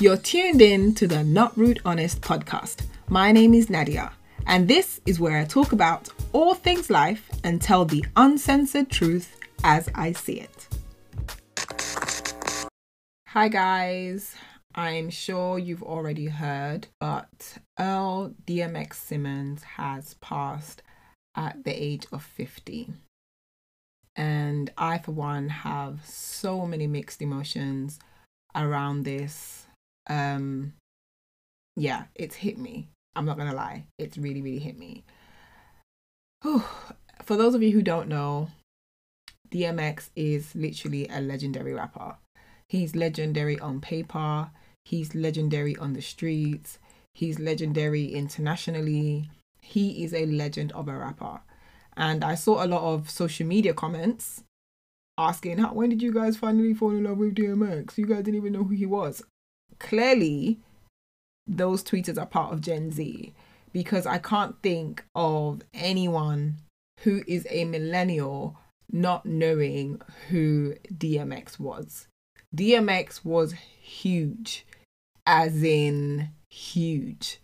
You're tuned in to the Not Root Honest podcast. My name is Nadia, and this is where I talk about all things life and tell the uncensored truth as I see it. Hi guys, I'm sure you've already heard, but Earl DMX Simmons has passed at the age of 50. And I, for one, have so many mixed emotions around this. Yeah, it's hit me. I'm not going to lie. It's really, really hit me. Whew. For those of you who don't know, DMX is literally a legendary rapper. He's legendary on paper. He's legendary on the streets. He's legendary internationally. He is a legend of a rapper. And I saw a lot of social media comments asking, when did you guys finally fall in love with DMX? You guys didn't even know who he was. Clearly, those tweeters are part of Gen Z, because I can't think of anyone who is a millennial not knowing who DMX was. DMX was huge, as in huge.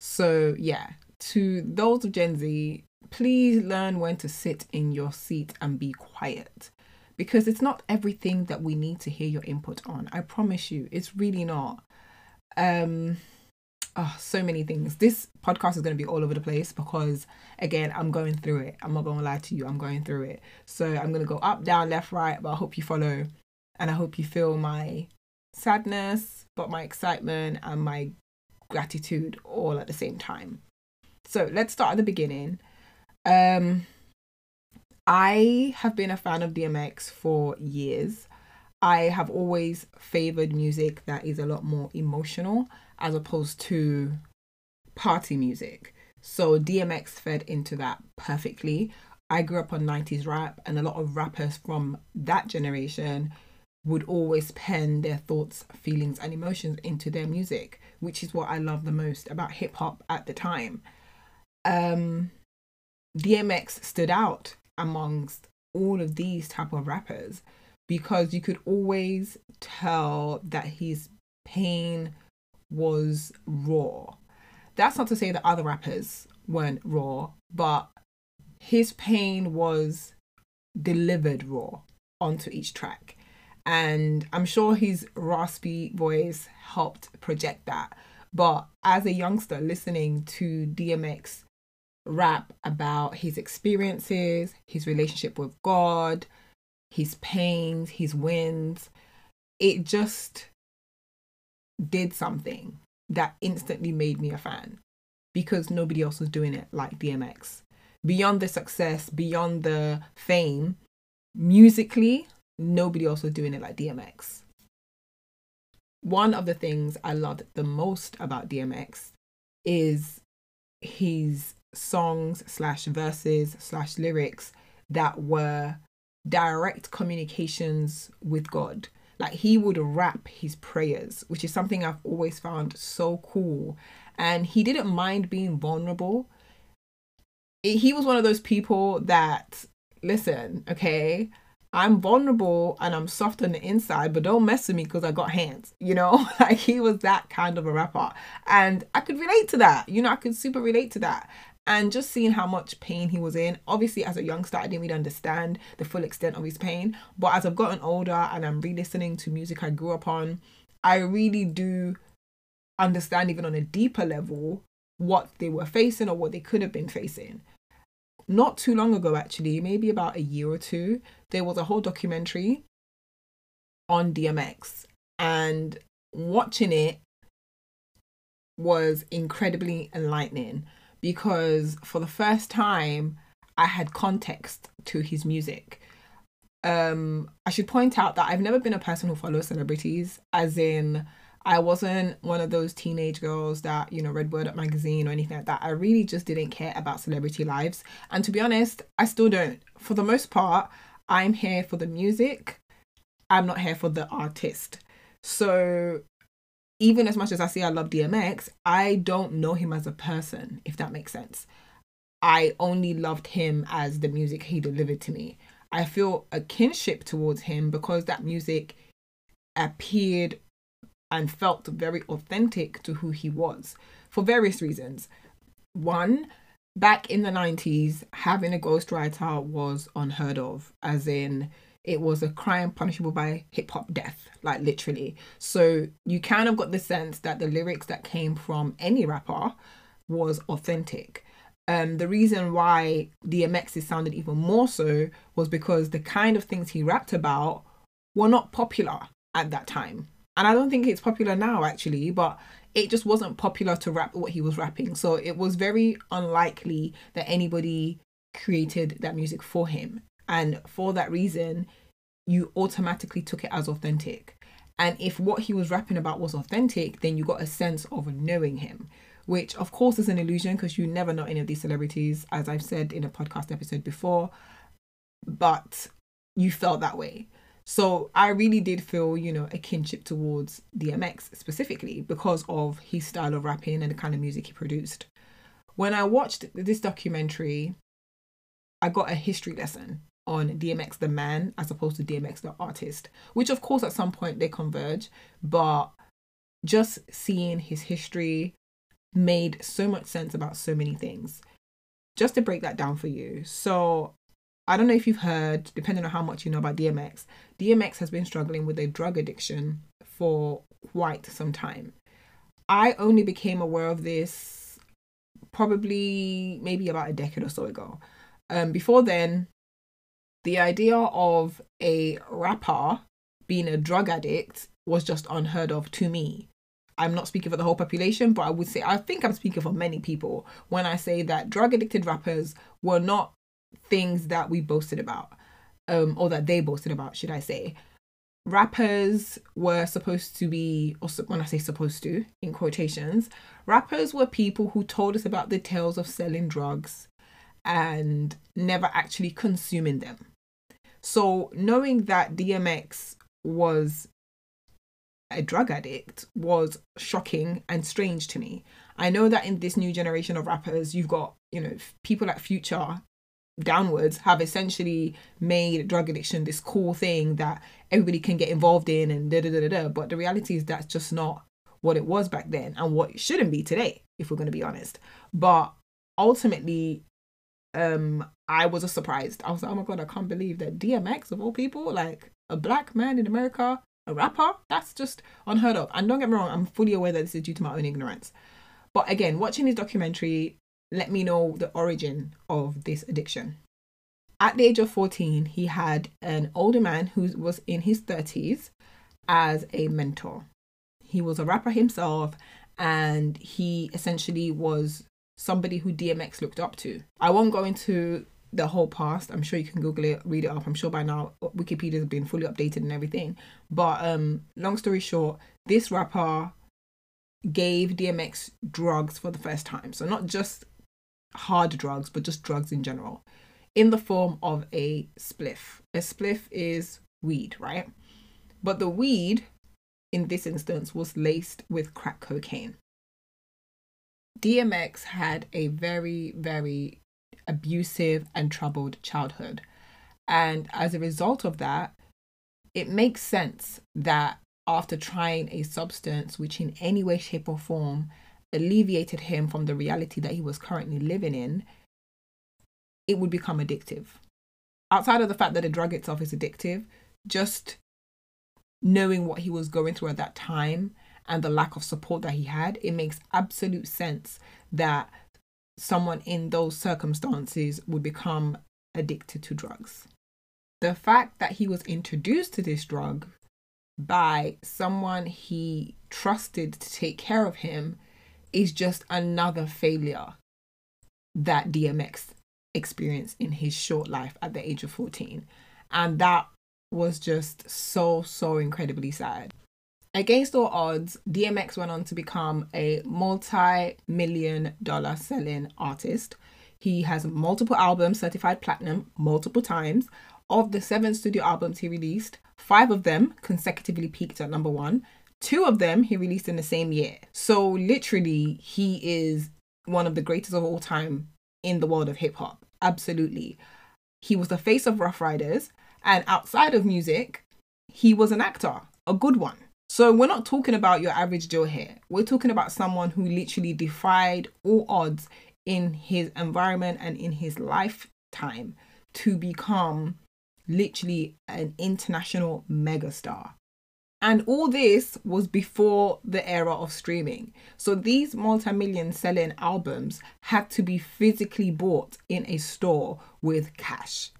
So yeah, to those of Gen Z, please learn when to sit in your seat and be quiet, because it's not everything that we need to hear your input on. I promise you, it's really not. So many things. This podcast is going to be all over the place because, again, I'm going through it. I'm not going to lie to you. I'm going through it. So I'm going to go up, down, left, right, but I hope you follow and I hope you feel my sadness, but my excitement and my gratitude all at the same time. So let's start at the beginning. I have been a fan of DMX for years. I have always favored music that is a lot more emotional as opposed to party music. So DMX fed into that perfectly. I grew up on 90s rap, and a lot of rappers from that generation would always pen their thoughts, feelings, and emotions into their music, which is what I love the most about hip hop at the time. DMX stood out amongst all of these type of rappers because you could always tell that his pain was raw. That's not to say that other rappers weren't raw, but his pain was delivered raw onto each track. And I'm sure his raspy voice helped project that. But as a youngster listening to DMX rap about his experiences, his relationship with God, his pains, his wins, it just did something that instantly made me a fan because nobody else was doing it like DMX. Beyond the success, beyond the fame, musically, nobody else was doing it like DMX. One of the things I loved the most about DMX is his songs / verses / lyrics that were direct communications with God. Like, he would rap his prayers, which is something I've always found so cool. And he didn't mind being vulnerable. He was one of those people that, listen, okay, I'm vulnerable and I'm soft on the inside, but don't mess with me because I got hands, you know? Like, he was that kind of a rapper. And I could relate to that. You know, I could super relate to that. And just seeing how much pain he was in. Obviously, as a youngster, I didn't really understand the full extent of his pain. But as I've gotten older and I'm re-listening to music I grew up on, I really do understand, even on a deeper level, what they were facing or what they could have been facing. Not too long ago, actually, maybe about a year or two, there was a whole documentary on DMX. And watching it was incredibly enlightening, because for the first time, I had context to his music. I should point out that I've never been a person who follows celebrities, as in I wasn't one of those teenage girls that, you know, read Word Up magazine or anything like that. I really just didn't care about celebrity lives. And to be honest, I still don't. For the most part, I'm here for the music. I'm not here for the artist. So even as much as I say I love DMX, I don't know him as a person, if that makes sense. I only loved him as the music he delivered to me. I feel a kinship towards him because that music appeared and felt very authentic to who he was for various reasons. One, back in the 90s, having a ghostwriter was unheard of, as in it was a crime punishable by hip hop death, like literally. So you kind of got the sense that the lyrics that came from any rapper was authentic. The reason why DMX sounded even more so was because the kind of things he rapped about were not popular at that time. And I don't think it's popular now, actually, but it just wasn't popular to rap what he was rapping. So it was very unlikely that anybody created that music for him. And for that reason, you automatically took it as authentic. And if what he was rapping about was authentic, then you got a sense of knowing him, which of course is an illusion because you never know any of these celebrities, as I've said in a podcast episode before, but you felt that way. So I really did feel, you know, a kinship towards DMX specifically because of his style of rapping and the kind of music he produced. When I watched this documentary, I got a history lesson on DMX the man as opposed to DMX the artist, which of course at some point they converge, but just seeing his history made so much sense about so many things. Just to break that down for you. So I don't know if you've heard, depending on how much you know about DMX, DMX has been struggling with a drug addiction for quite some time. I only became aware of this probably maybe about a decade or so ago. Before then, the idea of a rapper being a drug addict was just unheard of to me. I'm not speaking for the whole population, but I would say, I think I'm speaking for many people when I say that drug addicted rappers were not things that we boasted about, or that they boasted about, should I say. Rappers were supposed to be, or when I say supposed to, in quotations, rappers were people who told us about the tales of selling drugs and never actually consuming them. So knowing that DMX was a drug addict was shocking and strange to me. I know that in this new generation of rappers, you've got, you know, people like Future downwards have essentially made drug addiction this cool thing that everybody can get involved in and but the reality is that's just not what it was back then and what it shouldn't be today, if we're going to be honest. But ultimately, I was surprised. I was like, oh my God, I can't believe that DMX of all people, like a black man in America, a rapper, that's just unheard of. And don't get me wrong, I'm fully aware that this is due to my own ignorance. But again, watching this documentary let me know the origin of this addiction. At the age of 14, he had an older man who was in his 30s as a mentor. He was a rapper himself, and he essentially was somebody who DMX looked up to. I won't go into the whole past. I'm sure you can Google it, read it up. I'm sure by now Wikipedia has been fully updated and everything. But long story short, this rapper gave DMX drugs for the first time. So not just hard drugs, but just drugs in general, in the form of a spliff. A spliff is weed, right? But the weed in this instance was laced with crack cocaine. DMX had a very, very abusive and troubled childhood. And as a result of that, it makes sense that after trying a substance which in any way, shape or form alleviated him from the reality that he was currently living in, it would become addictive. Outside of the fact that the drug itself is addictive, just knowing what he was going through at that time and the lack of support that he had, it makes absolute sense that someone in those circumstances would become addicted to drugs. The fact that he was introduced to this drug by someone he trusted to take care of him is just another failure that DMX experienced in his short life at the age of 14. And that was just so, so incredibly sad. Against all odds, DMX went on to become a multi-million-dollar selling artist. He has multiple albums, certified platinum multiple times. Of the 7 studio albums he released, 5 of them consecutively peaked at #1. 2 of them he released in the same year. So literally, he is one of the greatest of all time in the world of hip hop. Absolutely. He was the face of Ruff Ryders, and outside of music, he was an actor, a good one. So we're not talking about your average Joe here. We're talking about someone who literally defied all odds in his environment and in his lifetime to become literally an international megastar. And all this was before the era of streaming. So these multi-million selling albums had to be physically bought in a store with cash.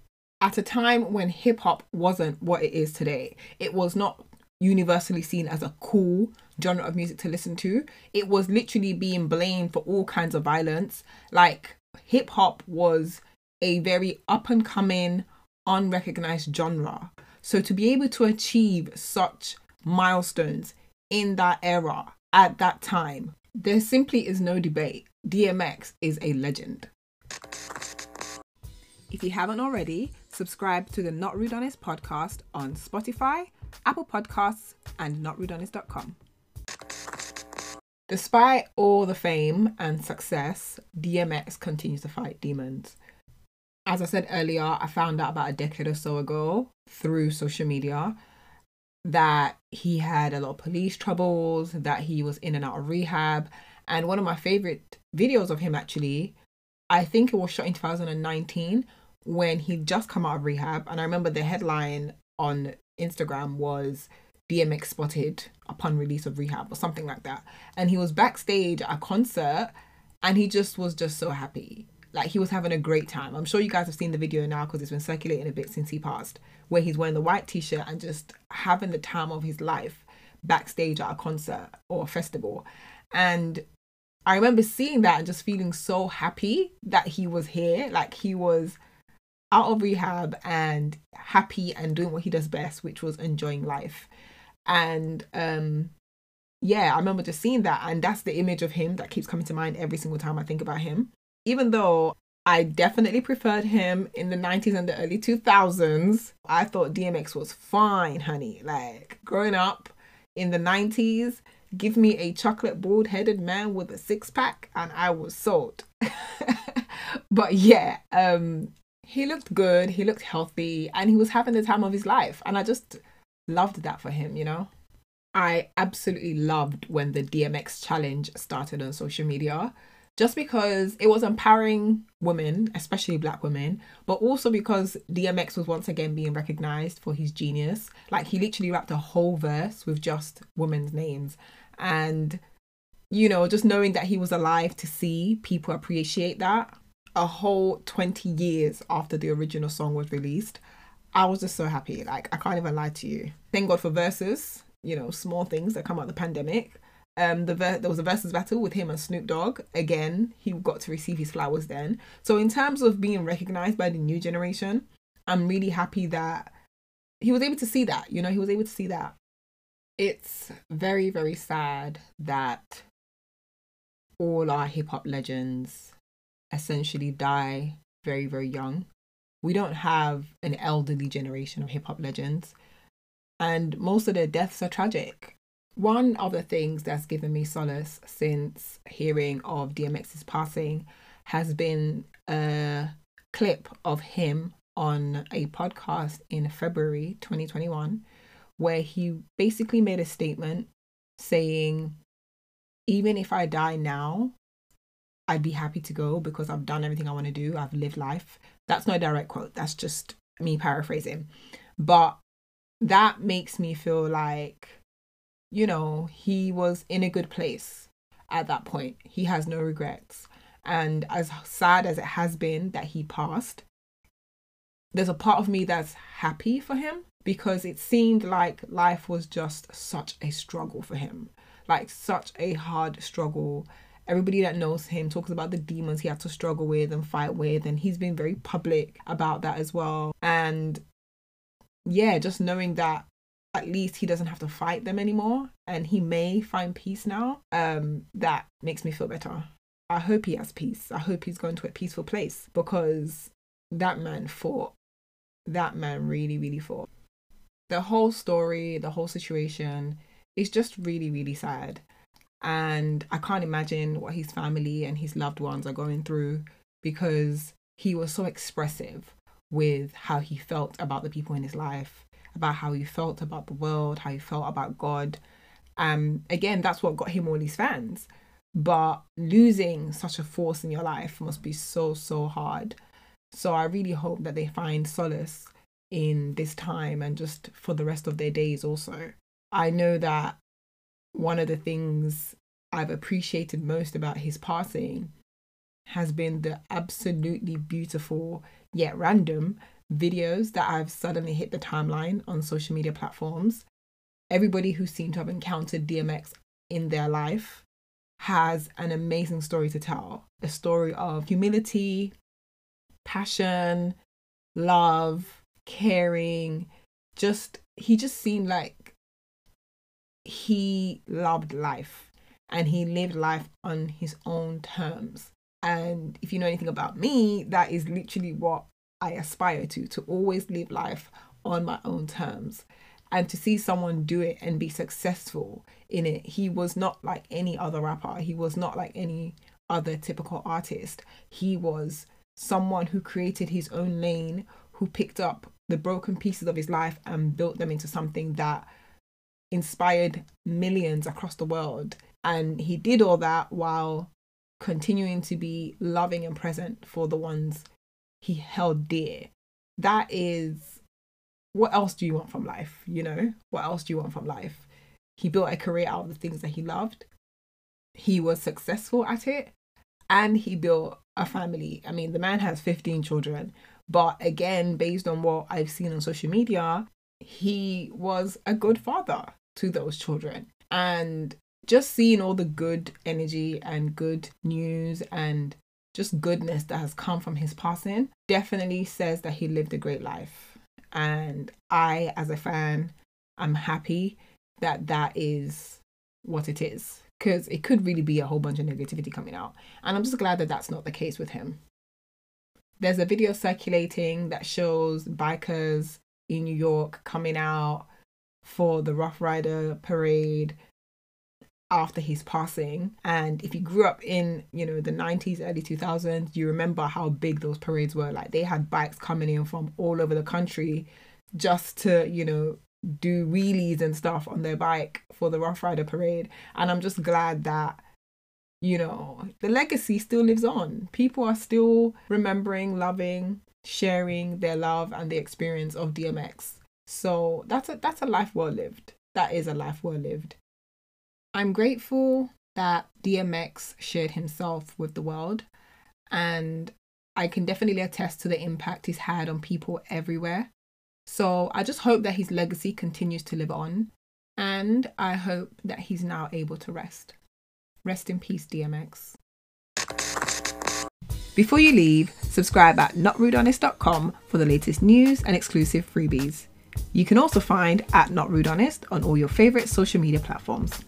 At a time when hip hop wasn't what it is today, it was not universally seen as a cool genre of music to listen to. It was literally being blamed for all kinds of violence. Like, hip hop was a very up and coming, unrecognized genre. So to be able to achieve such milestones in that era at that time, there simply is no debate. DMX is a legend. If you haven't already, subscribe to the Not Rude Honest podcast on Spotify, Apple Podcasts, and NotRudonis.com. Despite all the fame and success, DMX continues to fight demons. As I said earlier, I found out about a decade or so ago through social media that he had a lot of police troubles, that he was in and out of rehab. And one of my favorite videos of him, actually, I think it was shot in 2019 when he'd just come out of rehab. And I remember the headline on Instagram was DMX spotted upon release of rehab or something like that. And he was backstage at a concert and he just was just so happy. Like, he was having a great time. I'm sure you guys have seen the video now because it's been circulating a bit since he passed, where he's wearing the white t-shirt and just having the time of his life backstage at a concert or a festival. And I remember seeing that and just feeling so happy that he was here. Like, he was out of rehab and happy and doing what he does best, which was enjoying life. And yeah, I remember just seeing that. And that's the image of him that keeps coming to mind every single time I think about him. Even though I definitely preferred him in the 90s and the early 2000s, I thought DMX was fine, honey. Like, growing up in the 90s, give me a chocolate bald-headed man with a six-pack and I was sold. But yeah, he looked good, he looked healthy, and he was having the time of his life. And I just loved that for him, you know? I absolutely loved when the DMX challenge started on social media. Just because it was empowering women, especially Black women, but also because DMX was once again being recognized for his genius. Like, he literally rapped a whole verse with just women's names. And, you know, just knowing that he was alive to see people appreciate that a whole 20 years after the original song was released, I was just so happy. Like, I can't even lie to you. Thank God for Versus, you know, small things that come out of the pandemic. There was a Versus battle with him and Snoop Dogg. Again, he got to receive his flowers then. So in terms of being recognised by the new generation, I'm really happy that he was able to see that. You know, he was able to see that. It's very, very sad that all our hip-hop legends essentially die very, very young. We don't have an elderly generation of hip-hop legends. And most of their deaths are tragic. One of the things that's given me solace since hearing of DMX's passing has been a clip of him on a podcast in February 2021, where he basically made a statement saying, even if I die now, I'd be happy to go because I've done everything I want to do. I've lived life. That's not a direct quote. That's just me paraphrasing. But that makes me feel like, you know, he was in a good place at that point. He has no regrets. And as sad as it has been that he passed, there's a part of me that's happy for him because it seemed like life was just such a struggle for him, like such a hard struggle. Everybody that knows him talks about the demons he had to struggle with and fight with. And he's been very public about that as well. And yeah, just knowing that at least he doesn't have to fight them anymore and he may find peace now, that makes me feel better. I hope he has peace. I hope he's going to a peaceful place because that man fought. That man really, really fought. The whole story, the whole situation is just really, really sad. And I can't imagine what his family and his loved ones are going through because he was so expressive with how he felt about the people in his life, about how he felt about the world, how he felt about God. Again, that's what got him all these fans. But losing such a force in your life must be so, so hard. So I really hope that they find solace in this time and just for the rest of their days also. I know that one of the things I've appreciated most about his passing has been the absolutely beautiful yet random videos that I've suddenly hit the timeline on social media platforms. Everybody who seemed to have encountered DMX in their life has an amazing story to tell, a story of humility, passion, love, caring. He just seemed like he loved life and he lived life on his own terms. And if you know anything about me, that is literally what I aspire to always live life on my own terms. And to see someone do it and be successful in it, he was not like any other rapper. He was not like any other typical artist. He was someone who created his own lane, who picked up the broken pieces of his life and built them into something that inspired millions across the world. And he did all that while continuing to be loving and present for the ones he held dear. That is, what else do you want from life? You know, what else do you want from life? He built a career out of the things that he loved. He was successful at it. And he built a family. I mean, the man has 15 children. But again, based on what I've seen on social media, he was a good father to those children. And just seeing all the good energy and good news and just goodness that has come from his passing definitely says that he lived a great life. And I, as a fan, I'm happy that that is what it is. Because it could really be a whole bunch of negativity coming out. And I'm just glad that that's not the case with him. There's a video circulating that shows bikers in New York coming out for the Ruff Rider parade after his passing. And if you grew up in, you know, the 90s, early 2000s, you remember how big those parades were. Like, they had bikes coming in from all over the country just to, you know, do wheelies and stuff on their bike for the Ruff Rider parade. And I'm just glad that, you know, the legacy still lives on. People are still remembering, loving, sharing their love and the experience of DMX. So that's a life well lived. That is a life well lived. I'm grateful that DMX shared himself with the world, and I can definitely attest to the impact he's had on people everywhere. So I just hope that his legacy continues to live on, and I hope that he's now able to rest. Rest in peace, DMX. Before you leave, subscribe at NotRudonis.com for the latest news and exclusive freebies. You can also find at Not Rude Honest on all your favourite social media platforms.